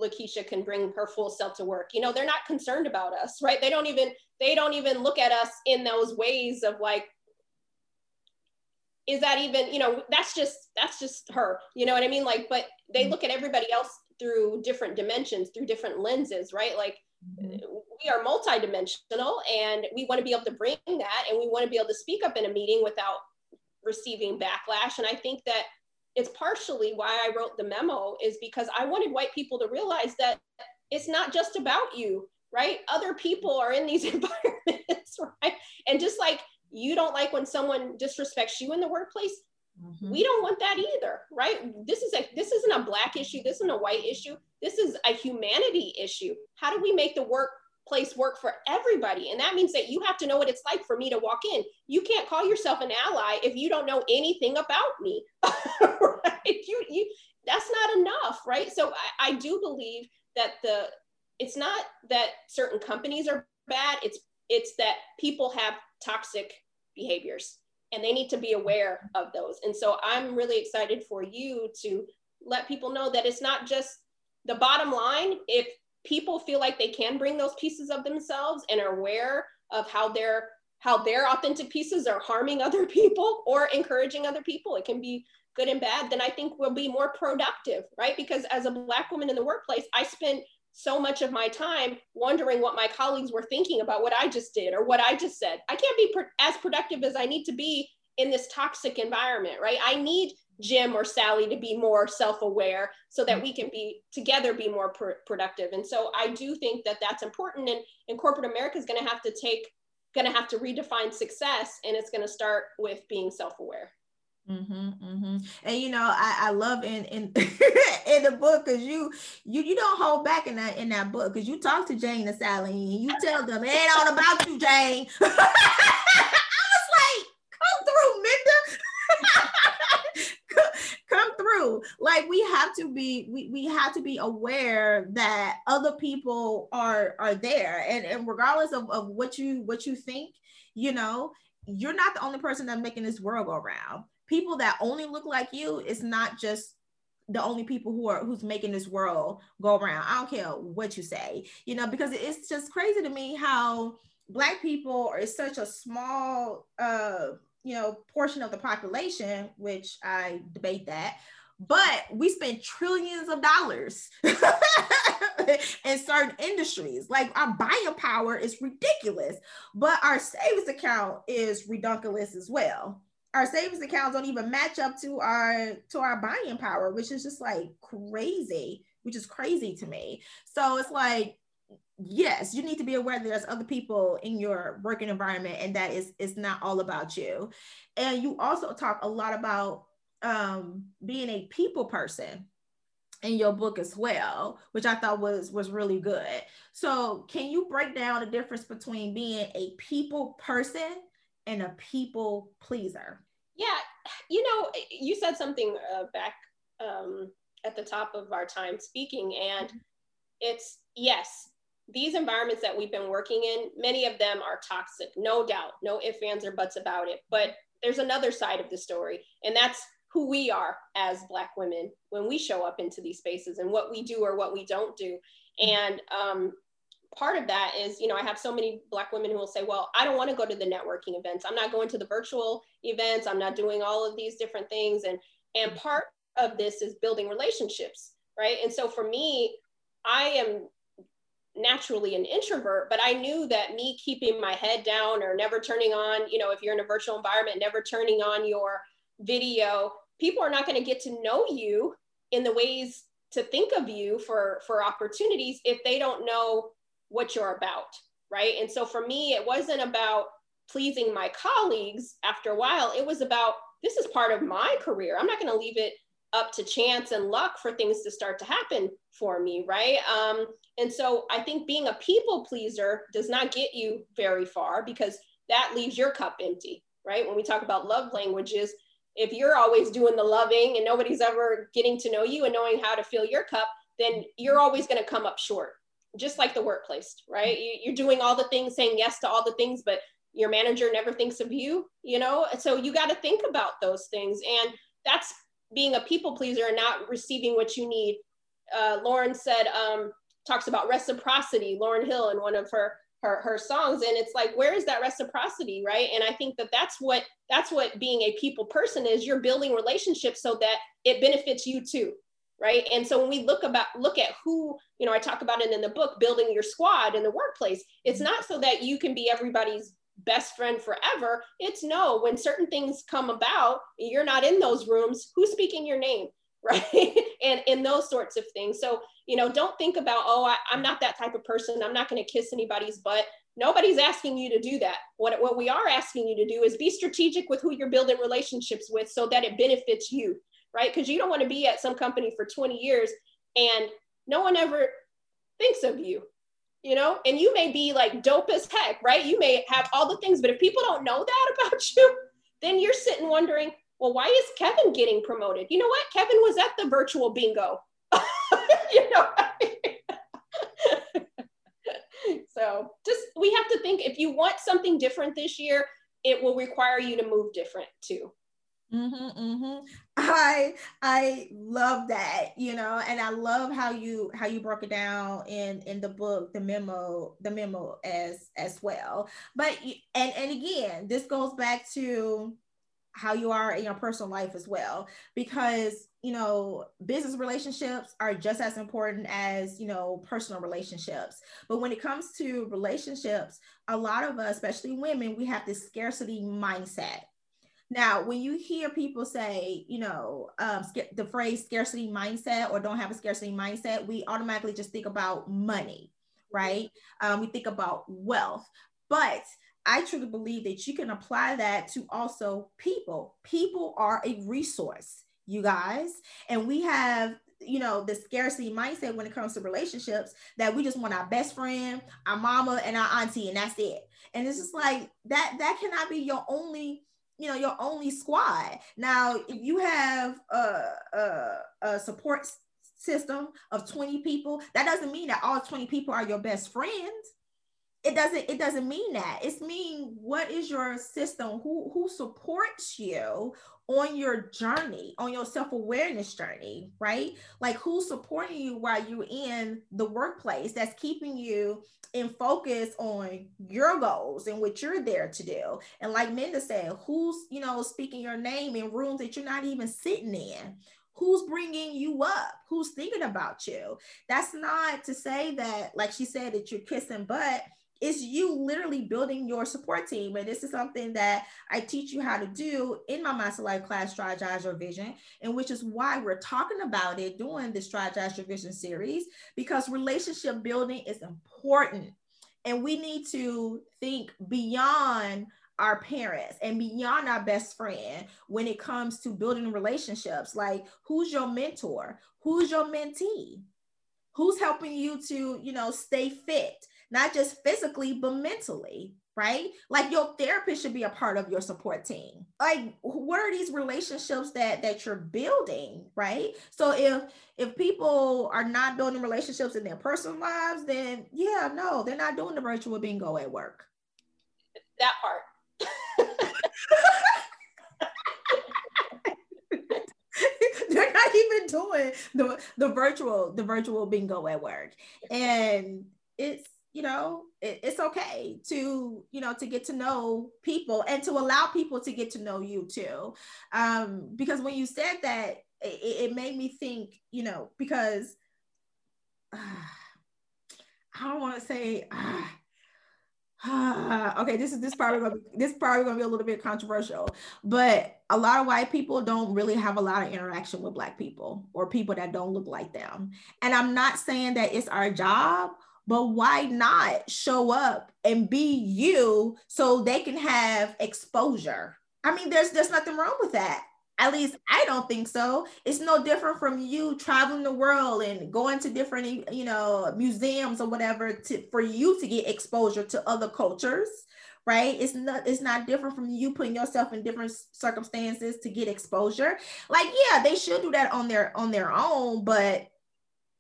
LaKeisha can bring her full self to work. You know, they're not concerned about us, right? They don't even, they don't even look at us in those ways of like, is that even, you know, that's just, that's just her, you know what I mean? Like, but they look at everybody else through different dimensions, through different lenses, right? Like mm-hmm. we are multidimensional, and we want to be able to bring that, and we want to be able to speak up in a meeting without receiving backlash. And I think that it's partially why I wrote the memo, is because I wanted white people to realize that it's not just about you, right? Other people are in these environments, right? And just like you don't like when someone disrespects you in the workplace, mm-hmm. we don't want that either, right? This is a, this isn't a Black issue. This isn't a white issue. This is a humanity issue. How do we make the workplace work for everybody? And that means that you have to know what it's like for me to walk in. You can't call yourself an ally if you don't know anything about me, right? You, you, that's not enough, right? So I, I do believe that the, it's not that certain companies are bad. It's, it's that people have toxic behaviors, and they need to be aware of those. And so I'm really excited for you to let people know that it's not just the bottom line. If people feel like they can bring those pieces of themselves and are aware of how their how their authentic pieces are harming other people or encouraging other people, it can be good and bad, then I think we'll be more productive, right? Because as a Black woman in the workplace, I spent so much of my time wondering what my colleagues were thinking about what I just did or what I just said. I can't be pro- as productive as I need to be in this toxic environment, right? I need Jim or Sally to be more self-aware so that we can be together, be more pr- productive. And so I do think that that's important, and, and corporate America is going to have to take, going to have to redefine success, and it's going to start with being self-aware. Mm-hmm, mm-hmm. And you know, I, I love in in, in the book, because you you you don't hold back in that in that book, because you talk to Jane and Sally and you tell them it ain't all about you, Jane. I was like, come through, Minda. Come through. Like, we have to be we we have to be aware that other people are are there, and and regardless of, of what you what you think, you know, you're not the only person that's making this world go around. People that only look like you, it's not just the only people who are who's making this world go around. I don't care what you say, you know, because it's just crazy to me how Black people are such a small, uh, you know, portion of the population, which I debate that, but we spend trillions of dollars in certain industries. Like, our buying power is ridiculous, but our savings account is redonkulous as well. Our savings accounts don't even match up to our to our buying power, which is just like crazy, which is crazy to me. So it's like, yes, you need to be aware that there's other people in your working environment, and that is it's not all about you. And you also talk a lot about um, being a people person in your book as well, which I thought was was really good. So can you break down the difference between being a people person and a people pleaser? Yeah, you know, you said something uh, back um, at the top of our time speaking, and it's, yes, these environments that we've been working in, many of them are toxic, no doubt, no ifs, ands, or buts about it. But there's another side of the story, and that's who we are as Black women when we show up into these spaces and what we do or what we don't do. And um, part of that is, you know, I have so many Black women who will say, well, I don't want to go to the networking events. I'm not going to the virtual events. I'm not doing all of these different things. And, and part of this is building relationships, right? And so for me, I am naturally an introvert, but I knew that me keeping my head down or never turning on, you know, if you're in a virtual environment, never turning on your video, people are not going to get to know you in the ways to think of you for, for opportunities if they don't know what you're about, right? And so for me, it wasn't about pleasing my colleagues after a while. It was about, this is part of my career. I'm not going to leave it up to chance and luck for things to start to happen for me, right? Um, and so I think being a people pleaser does not get you very far, because that leaves your cup empty, right? When we talk about love languages, if you're always doing the loving and nobody's ever getting to know you and knowing how to fill your cup, then you're always going to come up short, just like the workplace, right? You, you're doing all the things, saying yes to all the things, but your manager never thinks of you, you know? So you got to think about those things. And that's being a people pleaser and not receiving what you need. Uh, Lauren said, um, talks about reciprocity, Lauren Hill, in one of her Her, her songs. And it's like, where is that reciprocity, right? And I think that that's what, that's what being a people person is. You're building relationships so that it benefits you too, right? And so when we look about, look at who, you know, I talk about it in the book, building your squad in the workplace, it's not so that you can be everybody's best friend forever. It's no, when certain things come about, you're not in those rooms, who's speaking your name, right? and and those sorts of things. So, you know, don't think about, oh, I, I'm not that type of person, I'm not going to kiss anybody's butt. Nobody's asking you to do that. What what we are asking you to do is be strategic with who you're building relationships with so that it benefits you, right? Because you don't want to be at some company for twenty years and no one ever thinks of you, you know, and you may be like dope as heck, right? You may have all the things, but if people don't know that about you, then you're sitting wondering, well, why is Kevin getting promoted? You know what? Kevin was at the virtual bingo. You know what I mean? So just, we have to think, if you want something different this year, it will require you to move different too. Mm-hmm, mm-hmm. I I love that, you know, and I love how you how you broke it down in in the book, the memo, the memo as as well. But and and again, this goes back to how you are in your personal life as well, because you know, business relationships are just as important as, you know, personal relationships. But when it comes to relationships, a lot of us, especially women, we have this scarcity mindset. Now, when you hear people say, you know, um, the phrase scarcity mindset or don't have a scarcity mindset, we automatically just think about money, right? Um, we think about wealth, but I truly believe that you can apply that to also people. People are a resource, you guys. And we have, you know, the scarcity mindset when it comes to relationships that we just want our best friend, our mama, and our auntie, and that's it. And it's just like, that, that cannot be your only, you know, your only squad. Now, if you have a, a, a support system of twenty people, that doesn't mean that all twenty people are your best friends. It doesn't, it doesn't mean that. It's mean, what is your system? Who, who supports you on your journey, on your self-awareness journey, right? Like, who's supporting you while you're in the workplace that's keeping you in focus on your goals and what you're there to do? And like Minda said, who's, you know, speaking your name in rooms that you're not even sitting in? Who's bringing you up? Who's thinking about you? That's not to say that, like she said, that you're kissing butt. It's you literally building your support team. And this is something that I teach you how to do in my Master Life class, Strategize Your Vision, and which is why we're talking about it during the Strategize Your Vision series, because relationship building is important. And we need to think beyond our parents and beyond our best friend when it comes to building relationships. Like, who's your mentor? Who's your mentee? Who's helping you to, you know, stay fit? Not just physically, but mentally, right? Like, your therapist should be a part of your support team. Like, what are these relationships that, that you're building, right? So if, if people are not building relationships in their personal lives, then yeah, no, they're not doing the virtual bingo at work. That part. They're not even doing the, the virtual, the virtual bingo at work. And it's, you know, it, it's okay to, you know, to get to know people and to allow people to get to know you too. Um, because when you said that, it, it made me think, you know, because uh, I don't want to say, uh, uh, okay, this is, this probably gonna be, this probably gonna be a little bit controversial, but a lot of white people don't really have a lot of interaction with Black people or people that don't look like them. And I'm not saying that it's our job, but why not show up and be you so they can have exposure? I mean, there's, there's nothing wrong with that. At least I don't think so. It's no different from you traveling the world and going to different, you know, museums or whatever to, for you to get exposure to other cultures, right? It's not, it's not different from you putting yourself in different circumstances to get exposure. Like, yeah, they should do that on their, on their own, but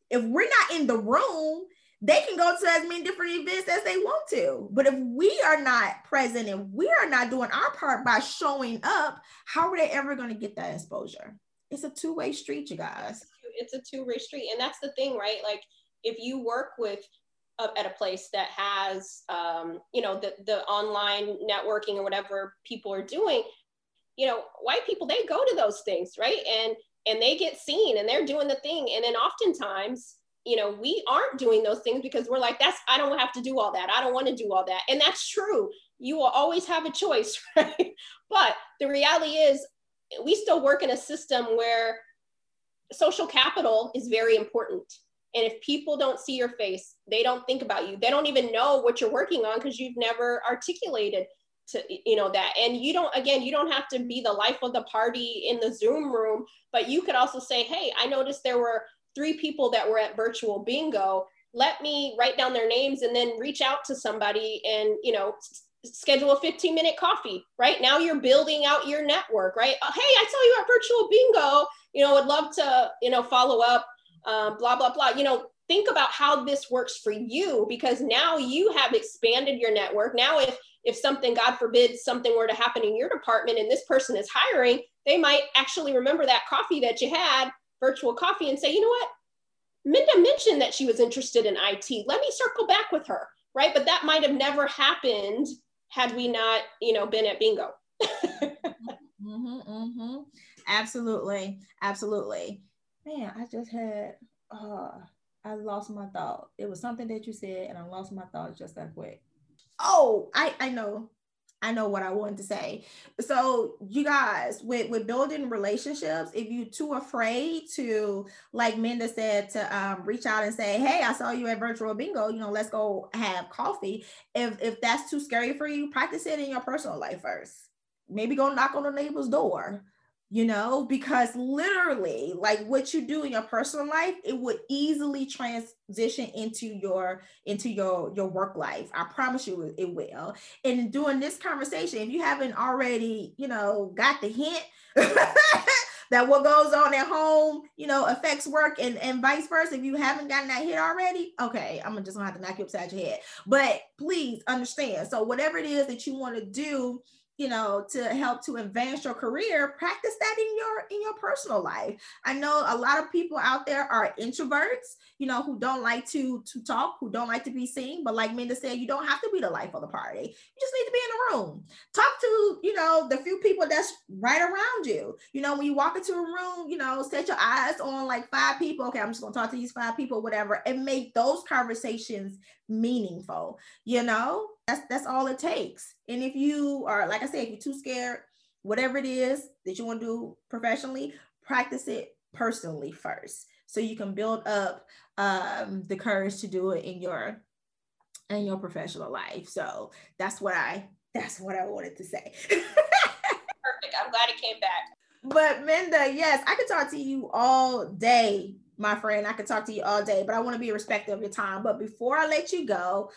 if we're not in the room, they can go to as many different events as they want to. But if we are not present and we are not doing our part by showing up, how are they ever going to get that exposure? It's a two-way street, you guys. It's a two-way street. And that's the thing, right? Like, if you work with uh, at a place that has, um, you know, the, the online networking or whatever people are doing, you know, white people, they go to those things, right? And, and they get seen and they're doing the thing. And then oftentimes, you know, we aren't doing those things because we're like, that's, I don't have to do all that. I don't want to do all that. And that's true. You will always have a choice, right? But the reality is we still work in a system where social capital is very important. And if people don't see your face, they don't think about you. They don't even know what you're working on because you've never articulated to, you know, that. And you don't, again, you don't have to be the life of the party in the Zoom room, but you could also say, hey, I noticed there were three people that were at virtual bingo. Let me write down their names and then reach out to somebody and, you know, s- schedule a fifteen minute coffee, right? Now you're building out your network, right? Oh, hey, I saw you at virtual bingo, you know, would love to, you know, follow up, um, blah, blah, blah. You know, think about how this works for you, because now you have expanded your network. Now, if, if something, God forbid, something were to happen in your department and this person is hiring, they might actually remember that coffee that you had, virtual coffee, and say, you know what, Minda mentioned that she was interested in I T. Let me circle back with her, right? But that might have never happened had we not, you know, been at bingo. mm-hmm, mm-hmm. Absolutely. Absolutely. Man, I just had, uh, I lost my thought. It was something that you said and I lost my thought just that quick. Oh, I, I know. I know what I wanted to say. So you guys, with, with building relationships, if you're too afraid to, like Minda said, to um, reach out and say, hey, I saw you at virtual bingo, you know, let's go have coffee. If, if that's too scary for you, practice it in your personal life first. Maybe go knock on the neighbor's door, you know, because literally like what you do in your personal life, it would easily transition into your, into your, your work life. I promise you it will. And during this conversation, if you haven't already, you know, got the hint that what goes on at home, you know, affects work and, and vice versa. If you haven't gotten that hit already, okay, I'm just gonna have to knock you upside your head, but please understand. So whatever it is that you want to do, you know, to help to advance your career, practice that in your, in your personal life. I know a lot of people out there are introverts, you know, who don't like to, to talk, who don't like to be seen, but like Minda said, you don't have to be the life of the party. You just need to be in the room. Talk to, you know, the few people that's right around you. You know, when you walk into a room, you know, set your eyes on like five people. Okay, I'm just gonna talk to these five people, whatever, and make those conversations meaningful, you know? That's, that's all it takes. And if you are, like I said, if you're too scared, whatever it is that you want to do professionally, practice it personally first, so you can build up um, the courage to do it in your, in your professional life. So that's what I, that's what I wanted to say. Perfect. I'm glad it came back. But Minda, yes, I could talk to you all day, my friend. I could talk to you all day, but I want to be respectful of your time. But before I let you go,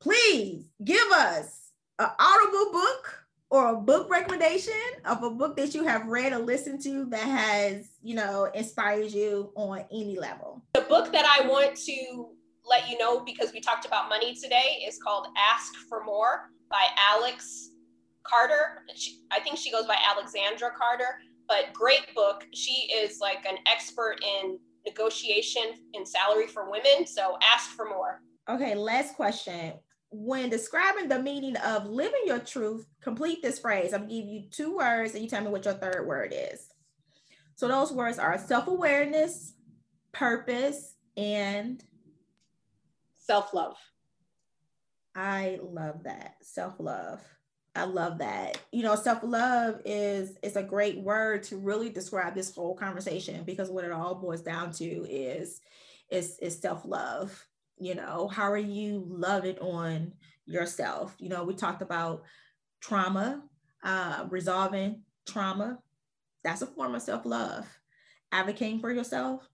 please give us an audible book or a book recommendation of a book that you have read or listened to that has, you know, inspired you on any level. The book that I want to let you know, because we talked about money today, is called Ask for More by Alex Carter. She, I think she goes by Alexandra Carter, but great book. She is like an expert in negotiation and salary for women. So Ask for More. Okay, last question. When describing the meaning of living your truth, complete this phrase. I'm gonna give you two words and you tell me what your third word is. So those words are self-awareness, purpose, and self-love. I love that. Self-love. I love that. You know, self-love is, is a great word to really describe this whole conversation, because what it all boils down to is, is, is self-love. You know, how are you loving on yourself? You know, we talked about trauma, uh, resolving trauma. That's a form of self-love. Advocating for yourself.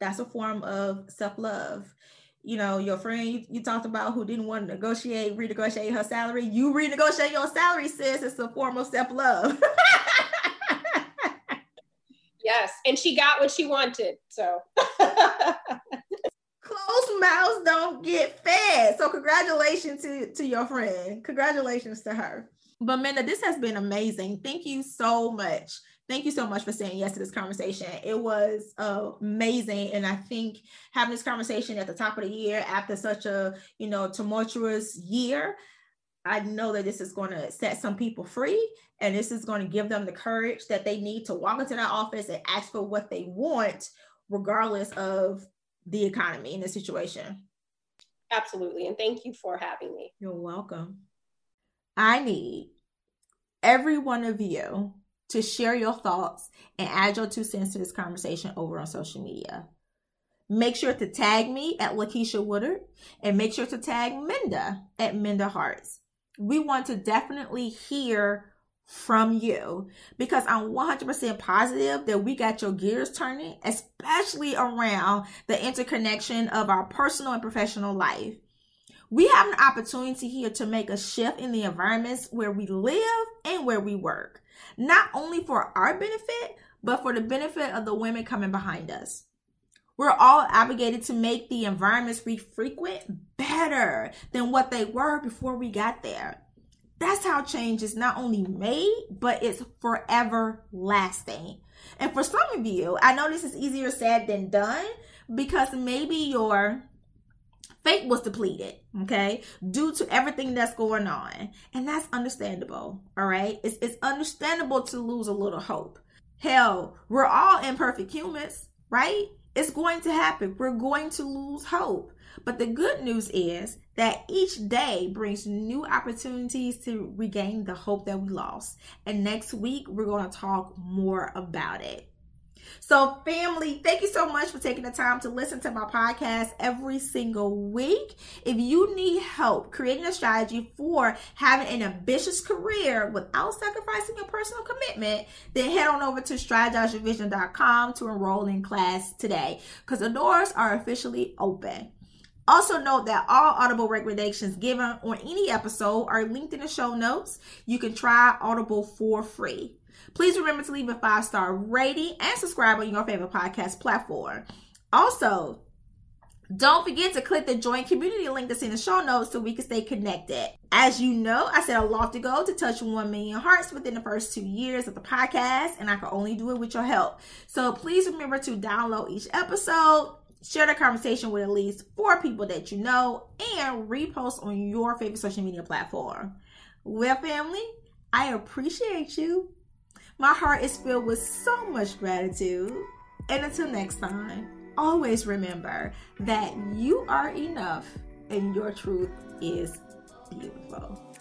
That's a form of self-love. You know, your friend you, you talked about who didn't want to negotiate, renegotiate her salary. You renegotiate your salary, sis. It's a form of self-love. Yes. And she got what she wanted. So. Closed mouths don't get fed. So congratulations to, to your friend. Congratulations to her. But Minda, this has been amazing. Thank you so much. Thank you so much for saying yes to this conversation. It was uh, amazing. And I think having this conversation at the top of the year after such a, you know, tumultuous year, I know that this is going to set some people free, and this is going to give them the courage that they need to walk into that office and ask for what they want, regardless of the economy and the situation. Absolutely. And thank you for having me. You're welcome. I need every one of you to share your thoughts and add your two cents to this conversation over on social media. Make sure to tag me at Lakeisha Wooder, and make sure to tag Minda at Minda Harts. We want to definitely hear from you, because I'm one hundred percent positive that we got your gears turning, especially around the interconnection of our personal and professional life. We have an opportunity here to make a shift in the environments where we live and where we work, not only for our benefit, but for the benefit of the women coming behind us. We're all obligated to make the environments we frequent better than what they were before we got there. That's how change is not only made, but it's forever lasting. And for some of you, I know this is easier said than done, because maybe your faith was depleted, okay, due to everything that's going on. And that's understandable, all right? It's, it's understandable to lose a little hope. Hell, we're all imperfect humans, right? It's going to happen. We're going to lose hope. But the good news is that each day brings new opportunities to regain the hope that we lost. And next week, we're going to talk more about it. So family, thank you so much for taking the time to listen to my podcast every single week. If you need help creating a strategy for having an ambitious career without sacrificing your personal commitment, then head on over to strategize your vision dot com to enroll in class today, because the doors are officially open. Also note that all Audible recommendations given on any episode are linked in the show notes. You can try Audible for free. Please remember to leave a five-star rating and subscribe on your favorite podcast platform. Also, don't forget to click the Join Community link that's in the show notes so we can stay connected. As you know, I set a loft to go to touch one million hearts within the first two years of the podcast, and I can only do it with your help. So please remember to download each episode, share the conversation with at least four people that you know, and repost on your favorite social media platform. Well, family, I appreciate you. My heart is filled with so much gratitude. And until next time, always remember that you are enough and your truth is beautiful.